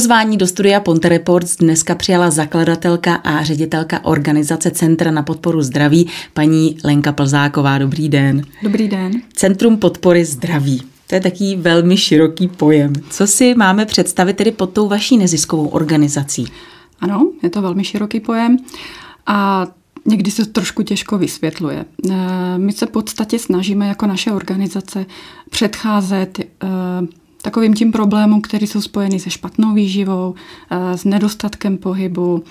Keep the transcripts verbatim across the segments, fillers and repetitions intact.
Pozvání do studia Ponte Reports dneska přijala zakladatelka a ředitelka organizace Centra na podporu zdraví, paní Lenka Plzáková. Dobrý den. Dobrý den. Centrum podpory zdraví. To je takový velmi široký pojem. Co si máme představit tedy pod tou vaší neziskovou organizací? Ano, je to velmi široký pojem a někdy se to trošku těžko vysvětluje. My se v podstatě snažíme jako naše organizace předcházet takovým tím problémům, které jsou spojeny se špatnou výživou, s nedostatkem pohybu.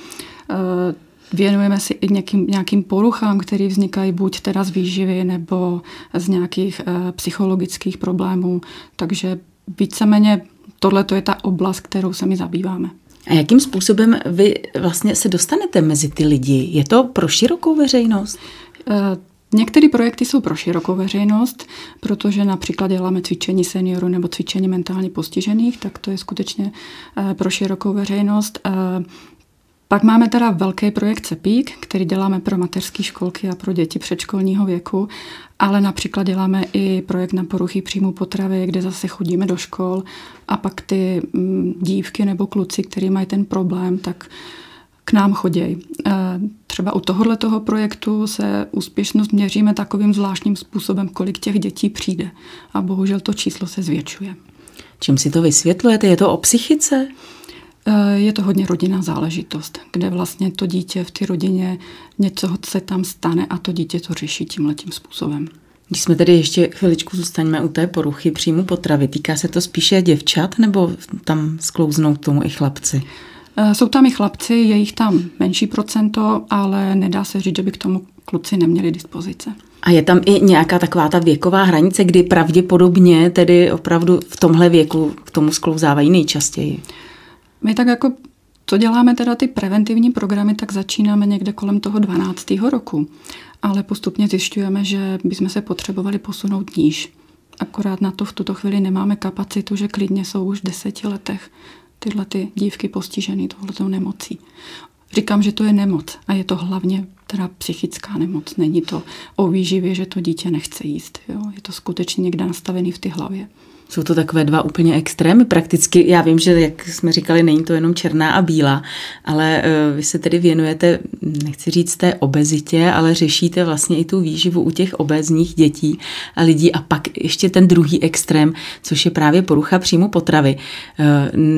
Věnujeme si i nějakým, nějakým poruchám, které vznikají buď teda z výživy nebo z nějakých psychologických problémů. Takže víceméně tohle to je ta oblast, kterou se my zabýváme. A jakým způsobem vy vlastně se dostanete mezi ty lidi? Je to pro širokou veřejnost? Některé projekty jsou pro širokou veřejnost, protože například děláme cvičení seniorů nebo cvičení mentálně postižených, tak to je skutečně pro širokou veřejnost. Pak máme teda velký projekt Cepík, který děláme pro mateřské školky a pro děti předškolního věku, ale například děláme i projekt na poruchy příjmu potravy, kde zase chodíme do škol a pak ty dívky nebo kluci, kteří mají ten problém, tak k nám choděj. Třeba u tohoto projektu se úspěšnost měříme takovým zvláštním způsobem, kolik těch dětí přijde. A bohužel to číslo se zvětšuje. Čím si to vysvětlujete? Je to o psychice? Je to hodně rodinná záležitost, kde vlastně to dítě v té rodině, něco se tam stane a to dítě to řeší tímhletím způsobem. Když jsme tedy ještě chviličku zůstaňme u té poruchy příjmu potravy, týká se to spíše děvčat nebo tam sklouznou k tomu i chlapci? Jsou tam i chlapci, je jich tam menší procento, ale nedá se říct, že by k tomu kluci neměli dispozice. A je tam i nějaká taková ta věková hranice, kdy pravděpodobně tedy opravdu v tomhle věku k tomu sklouzávají nejčastěji? My tak jako to děláme teda ty preventivní programy, tak začínáme někde kolem toho dvanáctého roku, ale postupně zjišťujeme, že bychom se potřebovali posunout níž. Akorát na to v tuto chvíli nemáme kapacitu, že klidně jsou už v deseti letech tyhle ty dívky postižené touhletou nemocí. Říkám, že to je nemoc a je to hlavně teda psychická nemoc. Není to o výživě, že to dítě nechce jíst. Jo? Je to skutečně někde nastavený v ty hlavě. Jsou to takové dva úplně extrémy prakticky. Já vím, že jak jsme říkali, není to jenom černá a bílá, ale vy se tedy věnujete, nechci říct té obezitě, ale řešíte vlastně i tu výživu u těch obézních dětí a lidí a pak ještě ten druhý extrém, což je právě porucha příjmu potravy.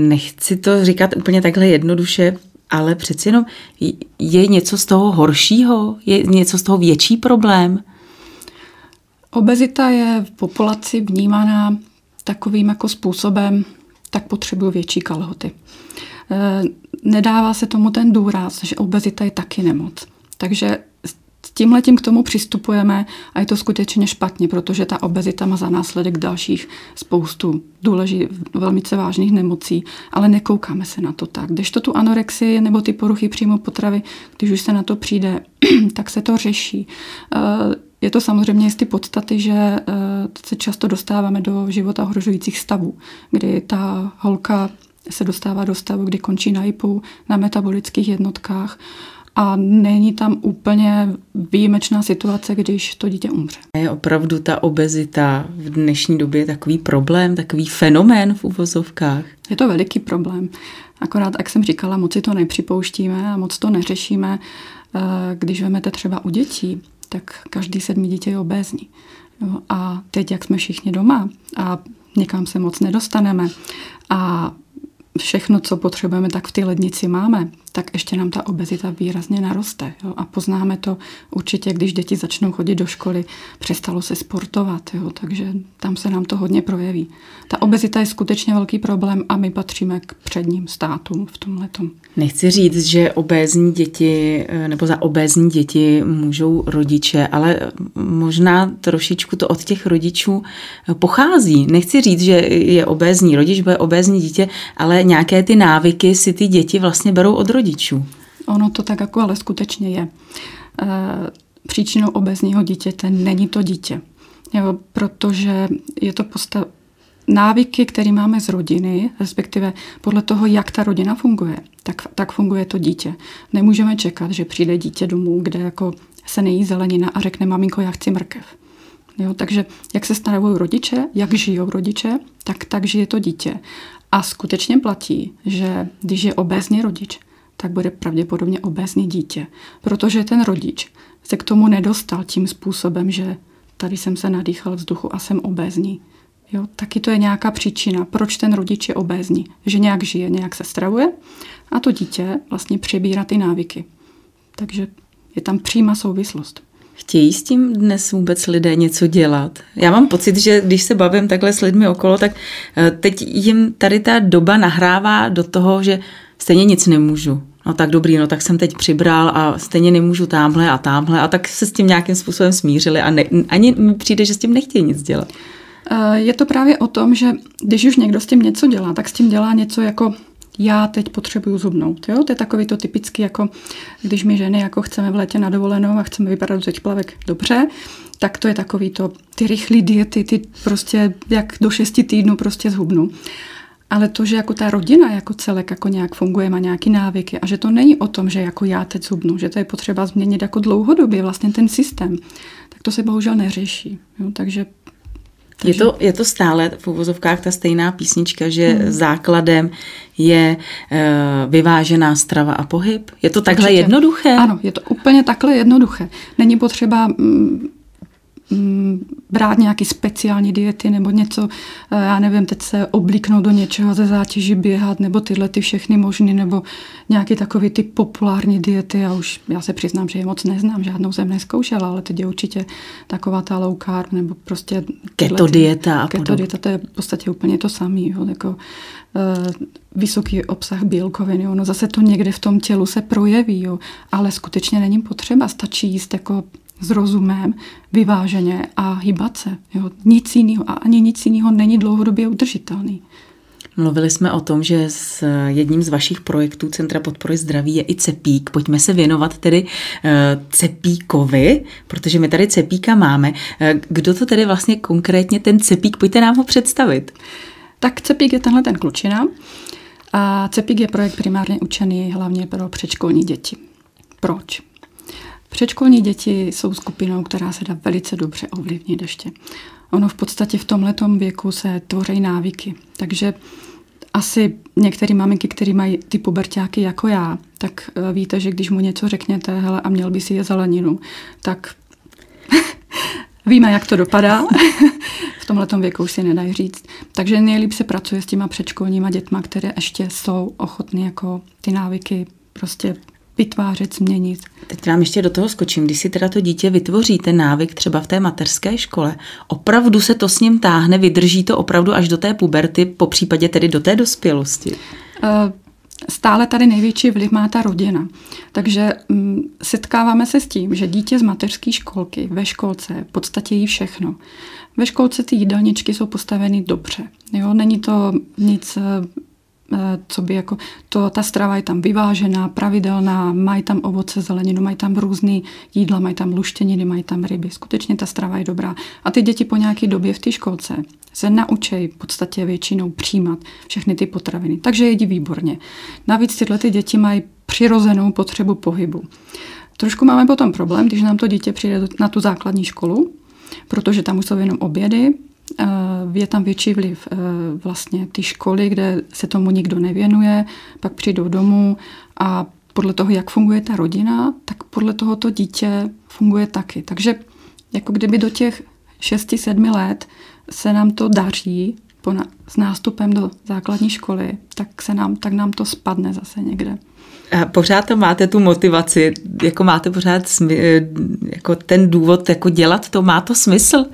Nechci to říkat úplně takhle jednoduše, ale přeci jenom je něco z toho horšího? Je něco z toho větší problém? Obezita je v populaci vnímaná takovým jako způsobem, tak potřebuju větší kalhoty. Nedává se tomu ten důraz, že obezita je taky nemoc. Takže s tímhletím k tomu přistupujeme a je to skutečně špatně, protože ta obezita má za následek dalších spoustu důležitých, velmi vážných nemocí, ale nekoukáme se na to tak. Když to tu anorexii nebo ty poruchy příjmu potravy, když už se na to přijde, tak se to řeší. Je to samozřejmě z ty podstaty, že se často dostáváme do života ohrožujících stavů, kdy ta holka se dostává do stavu, kdy končí na I P U, na metabolických jednotkách a není tam úplně výjimečná situace, když to dítě umře. Je opravdu ta obezita v dnešní době takový problém, takový fenomén v uvozovkách? Je to veliký problém. Akorát, jak jsem říkala, moc si to nepřipouštíme a moc to neřešíme. Když vezmete třeba u dětí, tak každý sedmý dítě je obézní. Jo, a teď, jak jsme všichni doma a někam se moc nedostaneme a všechno, co potřebujeme, tak v té lednici máme, tak ještě nám ta obezita výrazně naroste. Jo, a poznáme to určitě, když děti začnou chodit do školy, přestalo se sportovat, jo, takže tam se nám to hodně projeví. Ta obezita je skutečně velký problém a my patříme k předním státům v tomhletom. Nechci říct, že obézní děti nebo za obézní děti můžou rodiče, ale možná trošičku to od těch rodičů pochází. Nechci říct, že je obézní rodič, bude obézní dítě, ale nějaké ty návyky si ty děti vlastně berou od rodičů. Ono to tak jako ale skutečně je. Příčinou obézního dítěte není to dítě, jo, protože je to postav... návyky, které máme z rodiny, respektive podle toho, jak ta rodina funguje, tak, tak funguje to dítě. Nemůžeme čekat, že přijde dítě domů, kde jako se nejí zelenina a řekne maminko, já chci mrkev. Jo, takže jak se starají rodiče, jak žijou rodiče, tak tak žije to dítě. A skutečně platí, že když je obézní rodič, tak bude pravděpodobně obézní dítě. Protože ten rodič se k tomu nedostal tím způsobem, že tady jsem se nadýchal vzduchu a jsem obézní. Jo, taky to je nějaká příčina, proč ten rodič je obézní. Že nějak žije, nějak se stravuje a to dítě vlastně přebírá ty návyky. Takže je tam přímá souvislost. Chtějí s tím dnes vůbec lidé něco dělat? Já mám pocit, že když se bavím takhle s lidmi okolo, tak teď jim tady ta doba nahrává do toho, že stejně nic nemůžu. No tak dobrý, no tak jsem teď přibral a stejně nemůžu támhle a támhle a tak se s tím nějakým způsobem smířili a ne, ani mi přijde, že s tím nechtějí nic dělat. Je to právě o tom, že když už někdo s tím něco dělá, tak s tím dělá něco jako já teď potřebuju zubnout. Jo? To je takový to typický, jako když my ženy jako chceme v létě na dovolenou a chceme vypadat teď plavek dobře, tak to je takový to, ty rychlé diety, ty prostě jak do šesti týdnů prostě zhubnu. Ale to, že jako ta rodina jako celek jako nějak funguje, má nějaký návyky a že to není o tom, že jako já teď zubnu, že to je potřeba změnit jako dlouhodobě vlastně ten systém, tak to se bohužel neřeší. Jo? Takže Je to, je to stále v uvozovkách ta stejná písnička, že hmm. základem je e, vyvážená strava a pohyb? Je to takhle Určitě. jednoduché? Ano, je to úplně takhle jednoduché. Není potřeba mm, mm, brát nějaké speciální diety nebo něco, já nevím, teď se oblíknout do něčeho, ze zátěží běhat, nebo tyhle ty všechny možný, nebo nějaké takové ty populární diety. Já už, já se přiznám, že je moc neznám, žádnou jsem nezkoušela, ale teď je určitě taková ta low carb, nebo prostě keto dieta a podobně. Keto dieta, to je v podstatě úplně to samé, jako uh, vysoký obsah bílkovin, jo. No zase to někde v tom tělu se projeví, jo. Ale skutečně není potřeba, stačí jíst jako s rozumem, vyváženě a hýbat se. Jo. Nic jiného a ani nic jiného není dlouhodobě udržitelný. Mluvili jsme o tom, že s jedním z vašich projektů Centra podpory zdraví je i Cepík. Pojďme se věnovat tedy Cepíkovi, protože my tady Cepíka máme. Kdo to tedy vlastně konkrétně ten Cepík, pojďte nám ho představit. Tak Cepík je tenhle ten klučina a Cepík je projekt primárně učený hlavně pro předškolní děti. Proč? Předškolní děti jsou skupinou, která se dá velice dobře ovlivnit ještě. Ono v podstatě v tomhletom věku se tvoří návyky. Takže asi některé maminky, které mají ty puberťáky jako já, tak víte, že když mu něco řeknete, hele, a měl by si je zeleninu, tak víme, jak to dopadá. V tomhletom věku už si nedají říct. Takže nejlíp se pracuje s těma předškolníma dětma, které ještě jsou ochotny jako ty návyky prostě vytvářet, změnit. Teď vám ještě do toho skočím. Když si teda to dítě vytvoří ten návyk třeba v té mateřské škole, opravdu se to s ním táhne, vydrží to opravdu až do té puberty, popřípadě tedy do té dospělosti? Stále tady největší vliv má ta rodina. Takže m, setkáváme se s tím, že dítě z mateřské školky ve školce v podstatě jí všechno. Ve školce ty jídelníčky jsou postaveny dobře. Jo? Není to nic... co by jako, to, ta strava je tam vyvážená, pravidelná, mají tam ovoce, zeleninu, mají tam různý jídla, mají tam luštěniny, mají tam ryby. Skutečně ta strava je dobrá. A ty děti po nějaké době v té školce se naučejí v podstatě většinou přijímat všechny ty potraviny. Takže jedí výborně. Navíc tyhle ty děti mají přirozenou potřebu pohybu. Trošku máme potom problém, když nám to dítě přijde na tu základní školu, protože tam už jsou jenom obědy, je tam větší vliv vlastně ty školy, kde se tomu nikdo nevěnuje, pak přijdou domů a podle toho, jak funguje ta rodina, tak podle toho to dítě funguje taky. Takže jako kdyby do těch šesti sedmi let se nám to daří po na, s nástupem do základní školy, tak, se nám, tak nám to spadne zase někde. A pořád tam máte tu motivaci, jako máte pořád smy, jako ten důvod jako dělat to, má to smysl?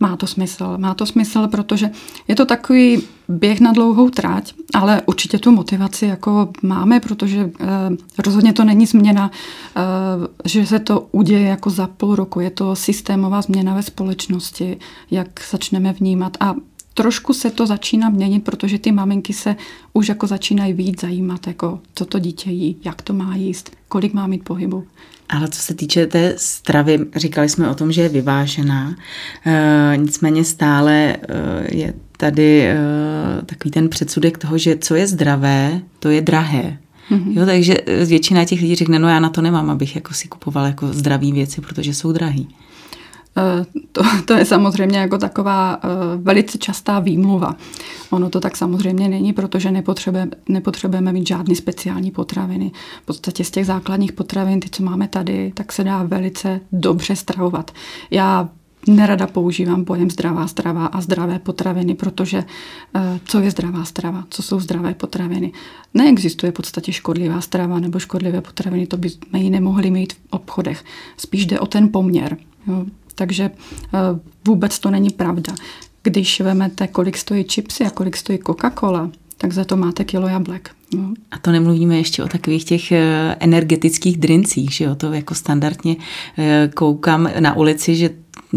Má to smysl, má to smysl, protože je to takový běh na dlouhou trať, ale určitě tu motivaci jako máme, protože eh, rozhodně to není změna, eh, že se to uděje jako za půl roku. Je to systémová změna ve společnosti, jak začneme vnímat. A trošku se to začíná měnit, protože ty maminky se už jako začínají víc zajímat, jako co to dítě jí, jak to má jíst, kolik má mít pohybu. Ale co se týče té stravy, říkali jsme o tom, že je vyvážená, e, nicméně stále e, je tady e, takový ten předsudek toho, že co je zdravé, to je drahé. Mm-hmm. Jo, takže většina těch lidí řekne, no já na to nemám, abych jako si kupovala jako zdravé věci, protože jsou drahé. To, to je samozřejmě jako taková velice častá výmluva. Ono to tak samozřejmě není, protože nepotřebujeme, nepotřebujeme mít žádný speciální potraviny. V podstatě z těch základních potravin, ty, co máme tady, tak se dá velice dobře stravovat. Já nerada používám pojem zdravá strava a zdravé potraviny, protože co je zdravá strava, co jsou zdravé potraviny. Neexistuje v podstatě škodlivá strava nebo škodlivé potraviny, to bychom ji nemohli mít v obchodech. Spíš jde o ten poměr. Jo. Takže vůbec to není pravda. Když vemete, kolik stojí chipsy a kolik stojí Coca-Cola, tak za to máte kilo jablek. No. A to nemluvíme ještě o takových těch energetických drincích, že jo? To jako standardně koukám na ulici, že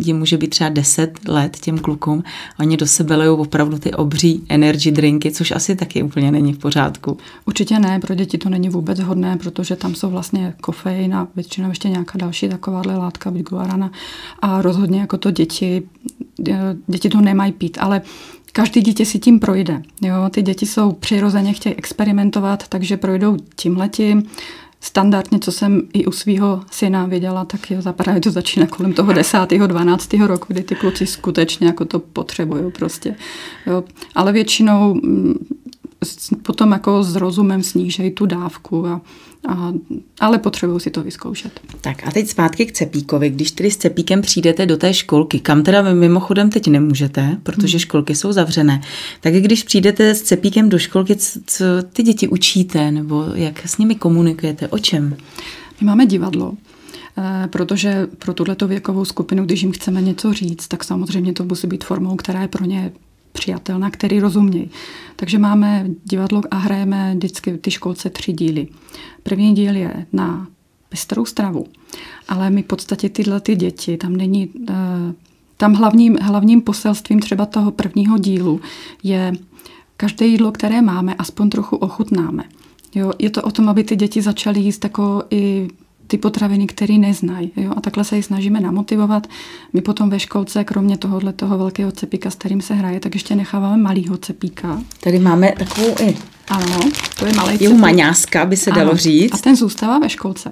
jim může být třeba deset let těm klukům. Oni do sebe lejou opravdu ty obří energy drinky, což asi taky úplně není v pořádku. Určitě ne, pro děti to není vůbec hodné, protože tam jsou vlastně kofein a většinou ještě nějaká další takováhle látka, buď guarana. A rozhodně jako to děti, děti to nemají pít, ale každý dítě si tím projde. Jo? Ty děti jsou přirozeně, chtějí experimentovat, takže projdou tímhletím. Standardně, co jsem i u svého syna viděla, tak jo, právě to začíná kolem toho desátého dvanáctého roku, kdy ty kluci skutečně jako to potřebují prostě. Jo. Ale většinou potom jako s rozumem snížejí tu dávku, a, a, ale potřebují si to vyzkoušet. Tak a teď zpátky k Cepíkovi. Když tedy s Cepíkem přijdete do té školky, kam teda vy mimochodem teď nemůžete, protože školky jsou zavřené, tak když přijdete s Cepíkem do školky, co ty děti učíte nebo jak s nimi komunikujete, o čem? My máme divadlo. Protože pro tuhleto věkovou skupinu, když jim chceme něco říct, tak samozřejmě to musí být formou, která je pro ně přijatelná, který rozumějí. Takže máme divadlo a hrajeme vždycky ty školce tři díly. První díl je na pestrou stravu, ale my v podstatě tyhle ty děti, tam není, tam hlavním, hlavním poselstvím třeba toho prvního dílu je každé jídlo, které máme, aspoň trochu ochutnáme. Jo, je to o tom, aby ty děti začaly jíst jako i ty potraviny, které neznají. Jo? A takhle se ji snažíme namotivovat. My potom ve školce, kromě tohohle toho velkého Cepíka, s kterým se hraje, tak ještě necháváme malýho Cepíka. Tady máme takovou i... Ano, to je malý Cepík. Jeho maňázka, by se ano, dalo říct. A ten zůstává ve školce.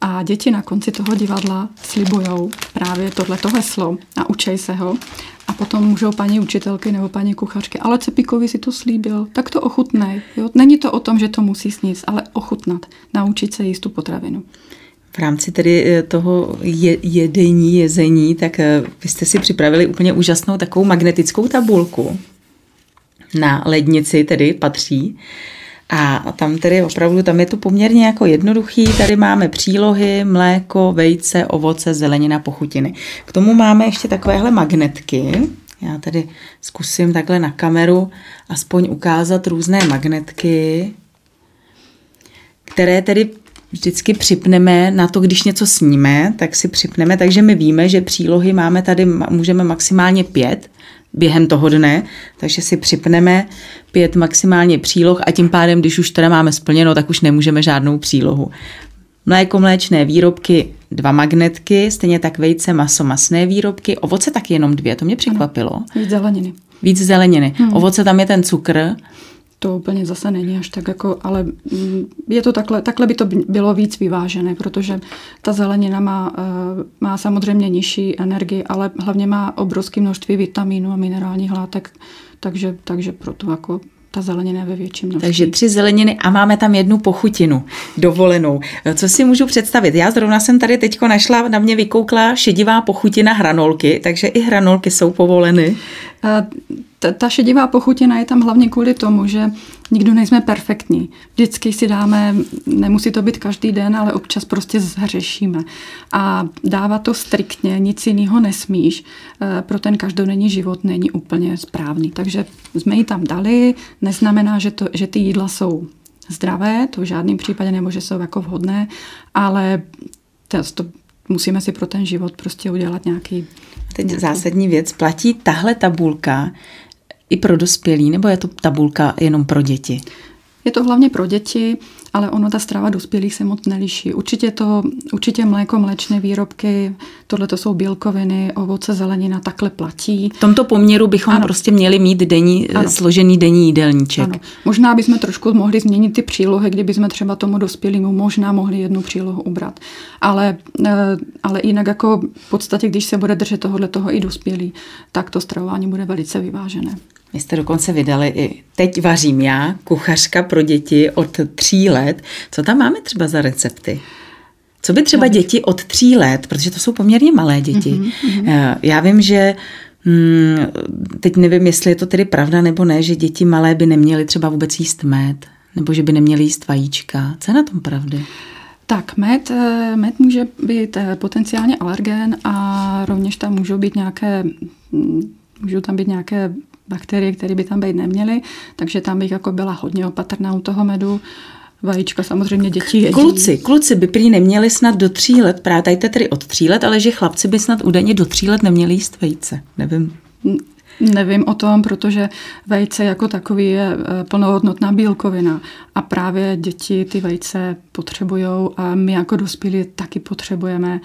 A děti na konci toho divadla slibujou právě tohleto heslo a učej se ho. A potom můžou paní učitelky nebo paní kuchařky, ale Cepíkovi si to slíbil, tak to ochutnej. Jo? Není to o tom, že to musí sníst, ale ochutnat, naučit se jíst tu potravinu. V rámci tedy toho je, jedení, jezení, tak vy jste si připravili úplně úžasnou takovou magnetickou tabulku. Na lednici tedy patří. A tam tedy opravdu, tam je to poměrně jako jednoduchý. Tady máme přílohy, mléko, vejce, ovoce, zelenina, pochutiny. K tomu máme ještě takovéhle magnetky. Já tady zkusím takhle na kameru aspoň ukázat různé magnetky, které tedy vždycky připneme na to, když něco sníme, tak si připneme, takže my víme, že přílohy máme tady, můžeme maximálně pět během toho dne, takže si připneme pět maximálně příloh a tím pádem, když už teda máme splněno, tak už nemůžeme žádnou přílohu. Mléko, mléčné výrobky, dva magnetky, stejně tak vejce, maso, masné výrobky, ovoce taky jenom dvě, to mě překvapilo. Ano, víc zeleniny. Víc zeleniny. Hmm. Ovoce, tam je ten cukr. To úplně zase není až tak jako, ale je to takhle, takhle by to bylo víc vyvážené, protože ta zelenina má, má samozřejmě nižší energii, ale hlavně má obrovské množství vitamínů a minerálních látek, takže, takže proto jako ta zelenina ve větším množství. Takže tři zeleniny a máme tam jednu pochutinu dovolenou. Co si můžu představit? Já zrovna jsem tady teďko našla, na mě vykoukla šedivá pochutina hranolky, takže i hranolky jsou povoleny. A ta, ta šedivá pochutina je tam hlavně kvůli tomu, že nikdo nejsme perfektní. Vždycky si dáme, nemusí to být každý den, ale občas prostě zhřešíme. A dává to striktně, nic jiného nesmíš. Pro ten každodenní život není úplně správný. Takže jsme ji tam dali, neznamená, že, to, že ty jídla jsou zdravé, to v žádném případě, nebo že jsou jako vhodné, ale to, to musíme si pro ten život prostě udělat nějaký... Teď nějaký... zásadní věc, platí tahle tabulka i pro dospělí, nebo je to tabulka jenom pro děti? Je to hlavně pro děti. ale ono ta strava dospělých se moc neliší. Určitě, to, určitě mléko, mléčné výrobky, tohle to jsou bílkoviny, ovoce, zelenina, takhle platí. V tomto poměru bychom ano. prostě měli mít denní, složený denní jídelníček. Ano. Možná bychom trošku mohli změnit ty přílohy, kdybychom třeba tomu dospělému možná mohli jednu přílohu ubrat. Ale, ale jinak jako v podstatě, když se bude držet tohohle toho i dospělý, tak to stravování bude velice vyvážené. Vy jste dokonce vydali i Teď vařím já, kuchařka pro děti od tří let. Co tam máme třeba za recepty? Co by třeba děti od tří let, protože to jsou poměrně malé děti. Mm-hmm. Já vím, že hm, teď nevím, jestli je to tedy pravda nebo ne, že děti malé by neměly třeba vůbec jíst med, nebo že by neměly jíst vajíčka. Co je na tom pravdy? Tak med, med může být potenciálně alergen a rovněž tam můžou být nějaké, můžou tam být nějaké bakterie, které by tam být neměly, takže tam bych jako byla hodně opatrná u toho medu. Vajíčka samozřejmě děti jedí. Kluci, kluci by prý neměli snad do tří let, prátajte tedy od tří let, ale že chlapci by snad údajně do tří let neměli jíst vejce. Nevím. Nevím o tom, protože vejce jako takový je plnohodnotná bílkovina a právě děti ty vejce potřebujou a my jako dospělí taky potřebujeme.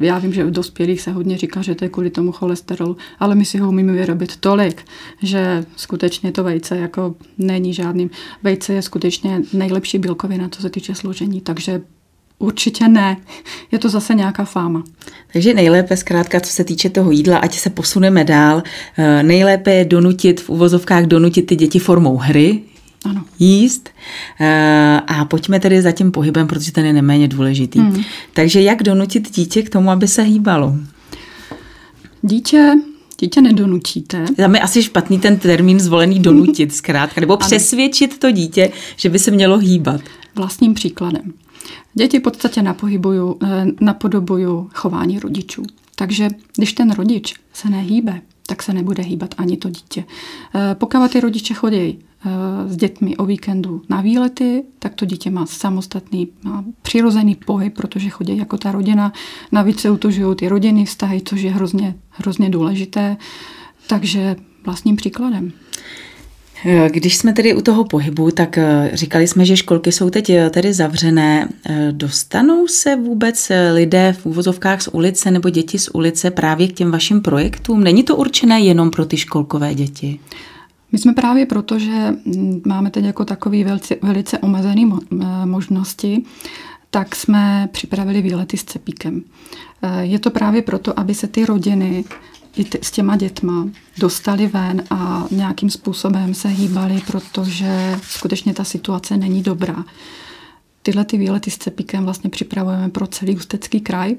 Já vím, že v dospělých se hodně říká, že to je kvůli tomu cholesterolu, ale my si ho umíme vyrobit tolik, že skutečně to vejce jako není žádným. Vejce je skutečně nejlepší bílkovina, co se týče složení, takže určitě ne. Je to zase nějaká fáma. Takže nejlépe zkrátka, co se týče toho jídla, ať se posuneme dál, nejlépe je donutit, v uvozovkách donutit ty děti formou hry, ano. jíst a pojďme tedy za tím pohybem, protože ten je neméně důležitý. Hmm. Takže jak donutit dítě k tomu, aby se hýbalo? Dítě... Dítě nedonutíte. Tam je asi špatný ten termín zvolený donutit zkrátka, nebo přesvědčit to dítě, že by se mělo hýbat. Vlastním příkladem. Děti v podstatě napodobují chování rodičů. Takže když ten rodič se nehýbe, tak se nebude hýbat ani to dítě. Pokud ty rodiče chodí s dětmi o víkendu na výlety, tak to dítě má samostatný, má přirozený pohyb, protože chodí jako ta rodina. Navíc se utužují ty rodinné vztahy, což je hrozně, hrozně důležité. Takže vlastním příkladem. Když jsme tedy u toho pohybu, tak říkali jsme, že školky jsou teď tedy zavřené. Dostanou se vůbec lidé v úvozovkách z ulice nebo děti z ulice právě k těm vašim projektům? Není to určené jenom pro ty školkové děti? My jsme právě proto, že máme teď jako takový velice, velice omezený mo- možnosti, tak jsme připravili výlety s Cepíkem. Je to právě proto, aby se ty rodiny i t- s těma dětma dostali ven a nějakým způsobem se hýbali, protože skutečně ta situace není dobrá. Tyhle ty výlety s Cepíkem vlastně připravujeme pro celý Ústecký kraj.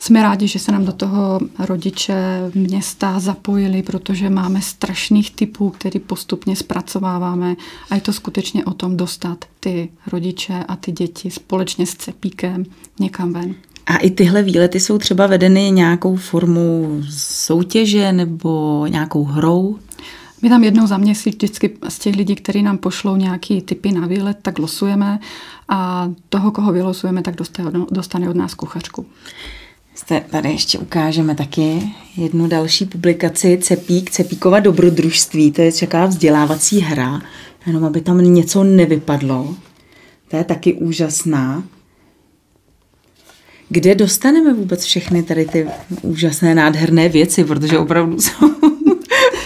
Jsme rádi, že se nám do toho rodiče města zapojili, protože máme strašných typů, který postupně zpracováváme a je to skutečně o tom dostat ty rodiče a ty děti společně s Cepíkem někam ven. A i tyhle výlety jsou třeba vedeny nějakou formou soutěže nebo nějakou hrou? My tam jednou za měsíc vždycky z těch lidí, kteří nám pošlou nějaké tipy na výlet, tak losujeme a toho, koho vylosujeme, tak dostane od nás kuchařku. Tady ještě ukážeme taky jednu další publikaci Cepík, Cepíkova dobrodružství, to je taková vzdělávací hra, jenom aby tam něco nevypadlo. To je taky úžasná. Kde dostaneme vůbec všechny tady ty úžasné, nádherné věci, protože opravdu jsou,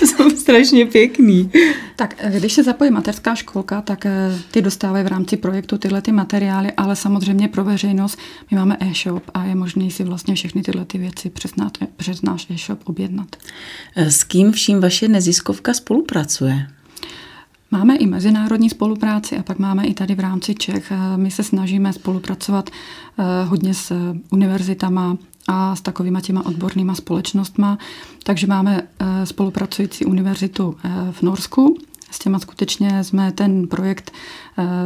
jsou strašně pěkný. Tak když se zapojí mateřská školka, tak ty dostávají v rámci projektu tyhle ty materiály, ale samozřejmě pro veřejnost my máme e-shop a je možné si vlastně všechny tyhle ty věci přes, ná, přes náš e-shop objednat. S kým vším vaše neziskovka spolupracuje? Máme i mezinárodní spolupráci a pak máme i tady v rámci Čech. My se snažíme spolupracovat hodně s univerzitama a s takovýma těma odbornýma společnostma. Takže máme spolupracující univerzitu v Norsku. S těma skutečně jsme ten projekt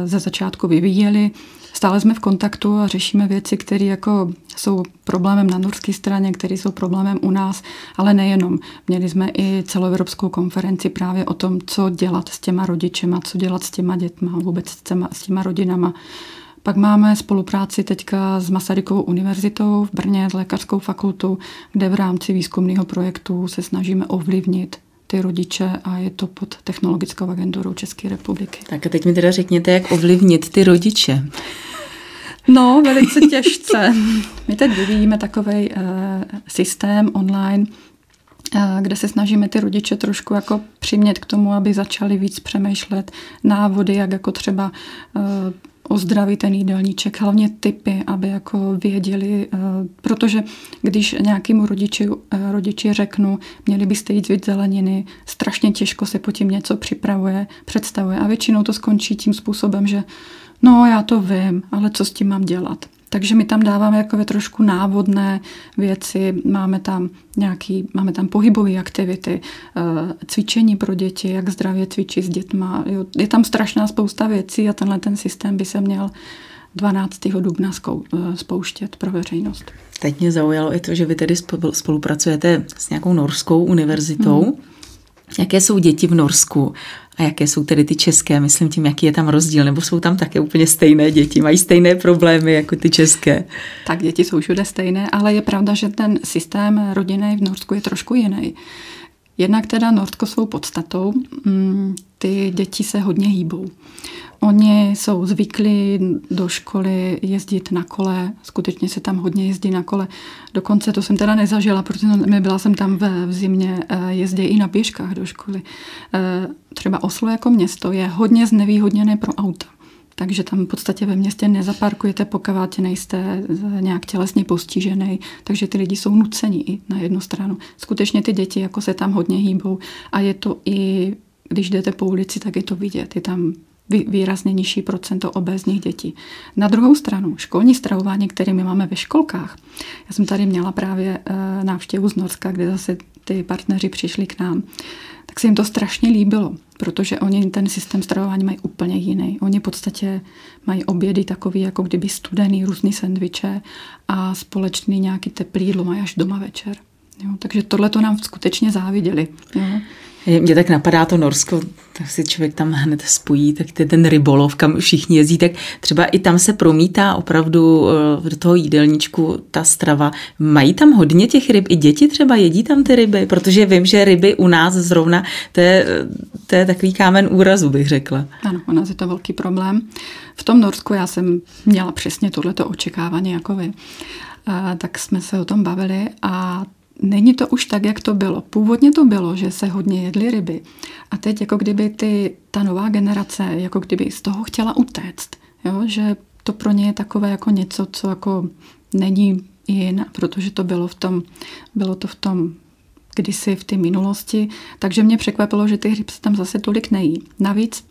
ze začátku vyvíjeli. Stále jsme v kontaktu a řešíme věci, které jako jsou problémem na norské straně, které jsou problémem u nás, ale nejenom. Měli jsme i celoevropskou konferenci právě o tom, co dělat s těma rodičema, co dělat s těma dětma, vůbec s těma, s těma rodinama. Pak máme spolupráci teďka s Masarykovou univerzitou v Brně, s Lékařskou fakultou, kde v rámci výzkumného projektu se snažíme ovlivnit ty rodiče a je to pod Technologickou agenturou České republiky. Tak a teď mi teda řekněte, jak ovlivnit ty rodiče. No, velice těžce. My teď vyvíjíme takovej uh, systém online, uh, kde se snažíme ty rodiče trošku jako přimět k tomu, aby začali víc přemýšlet návody, jak jako třeba uh, ozdravit ten jídelníček, hlavně tipy, aby jako věděli, uh, protože když nějakému rodiči, uh, rodiči řeknu, měli byste jít víc zeleniny, strašně těžko se po tím něco připravuje, představuje a většinou to skončí tím způsobem, že no, já to vím, ale co s tím mám dělat? Takže my tam dáváme jako trošku návodné věci, máme tam nějaký, máme tam pohybové aktivity, cvičení pro děti, jak zdravě cvičit s dětma. Jo, je tam strašná spousta věcí a tenhle ten systém by se měl dvanáctého dubna spouštět pro veřejnost. Teď mě zaujalo i to, že vy tedy spolupracujete s nějakou norskou univerzitou. Hmm. Jaké jsou děti v Norsku? A jaké jsou tedy ty české? Myslím tím, jaký je tam rozdíl? Nebo jsou tam také úplně stejné děti? Mají stejné problémy jako ty české? Tak děti jsou všude stejné, ale je pravda, že ten systém rodinný v Norsku je trošku jiný. Jednak teda Norsko svou podstatou, ty děti se hodně hýbou. Oni jsou zvyklí do školy jezdit na kole, skutečně se tam hodně jezdí na kole. Dokonce to jsem teda nezažila, protože byla jsem tam v zimě, jezdí i na pěškách do školy. Třeba Oslo jako město je hodně znevýhodněné pro auta. Takže tam v podstatě ve městě nezaparkujete, pokud nejste nějak tělesně postižený, takže ty lidi jsou nuceni i na jednu stranu. Skutečně ty děti jako se tam hodně hýbou a je to i, když jdete po ulici, tak je to vidět. Je tam výrazně nižší procento obézních dětí. Na druhou stranu školní stravování, které my máme ve školkách. Já jsem tady měla právě návštěvu z Norska, kde zase ty partneři přišli k nám. Tak se jim to strašně líbilo, protože oni ten systém stravování mají úplně jiný. Oni v podstatě mají obědy takový, jako kdyby studený, různý sendviče a společný nějaký teplý jídlo mají až doma večer. Jo, takže tohle to nám skutečně záviděli. Jo. Mě tak napadá to Norsko, tak si člověk tam hned spojí, tak to je ten rybolov, kam všichni jezdí, tak třeba i tam se promítá opravdu do toho jídelníčku ta strava. Mají tam hodně těch ryb, i děti třeba jedí tam ty ryby, protože vím, že ryby u nás zrovna, to je, to je takový kámen úrazu, bych řekla. Ano, u nás je to velký problém. V tom Norsku já jsem měla přesně tohleto očekávání jako vy, a tak jsme se o tom bavili a není to už tak, jak to bylo. Původně to bylo, že se hodně jedly ryby. A teď jako kdyby ty, ta nová generace, jako kdyby z toho chtěla utéct. Jo? Že to pro ně je takové jako něco, co jako není jiné, protože to bylo v tom, bylo to v tom kdysi v té minulosti. Takže mě překvapilo, že ty ryby se tam zase tolik nejí. Navíc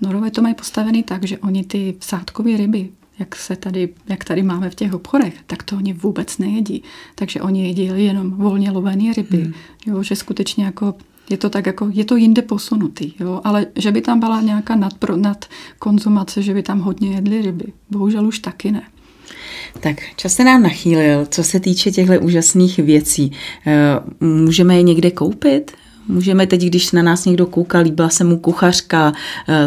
Norové to mají postavený tak, že oni ty sádkové ryby, Jak, se tady, jak tady máme v těch obchodech, tak to oni vůbec nejedí. Takže oni jedí jenom volně lovené ryby. Hmm. Jo, že skutečně jako je to tak jako, je to jinde posunutý. Jo? Ale že by tam byla nějaká nadpro, nadkonzumace, že by tam hodně jedli ryby. Bohužel už taky ne. Tak, čas se nám nachýlil. Co se týče těchto úžasných věcí, můžeme je někde koupit? Můžeme teď, když na nás někdo kouká, líbila se mu kuchařka,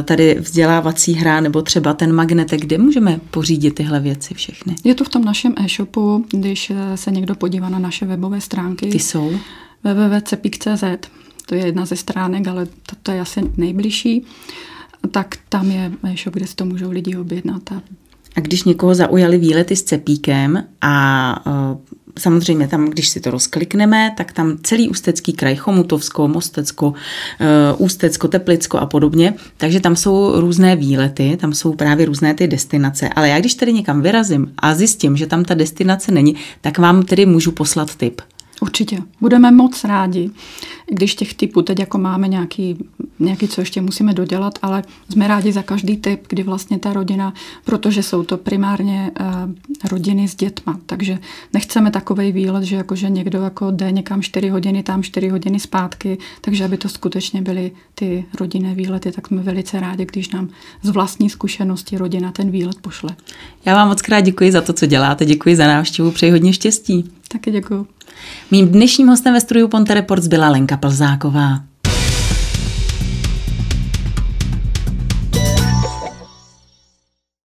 tady vzdělávací hra nebo třeba ten magnetek, kde můžeme pořídit tyhle věci všechny? Je to v tom našem e-shopu, když se někdo podívá na naše webové stránky. Ty jsou? w w w tečka cepik tečka c z, to je jedna ze stránek, ale to je asi nejbližší, tak tam je e-shop, kde si to můžou lidi objednat. A, a když někoho zaujaly výlety s Cepíkem a... Samozřejmě tam, když si to rozklikneme, tak tam celý Ústecký kraj, Chomutovsko, Mostecko, Ústecko, Teplicko a podobně. Takže tam jsou různé výlety, tam jsou právě různé ty destinace. Ale já když tady někam vyrazím a zjistím, že tam ta destinace není, tak vám tedy můžu poslat tip. Určitě. Budeme moc rádi, když těch tipů teď jako máme nějaký, nějaký, co ještě musíme dodělat, ale jsme rádi za každý tip, kdy vlastně ta rodina, protože jsou to primárně uh, rodiny s dětma, takže nechceme takovej výlet, že jakože někdo jako jde někam čtyři hodiny, tam čtyři hodiny zpátky, takže aby to skutečně byly ty rodinné výlety, tak jsme velice rádi, když nám z vlastní zkušenosti rodina ten výlet pošle. Já vám moc krát děkuji za to, co děláte, děkuji za návštěvu, přeji hodně štěstí. Taky děkuji. Mým dnešním hostem ve studiu Ponte Reports byla Lenka Plzáková.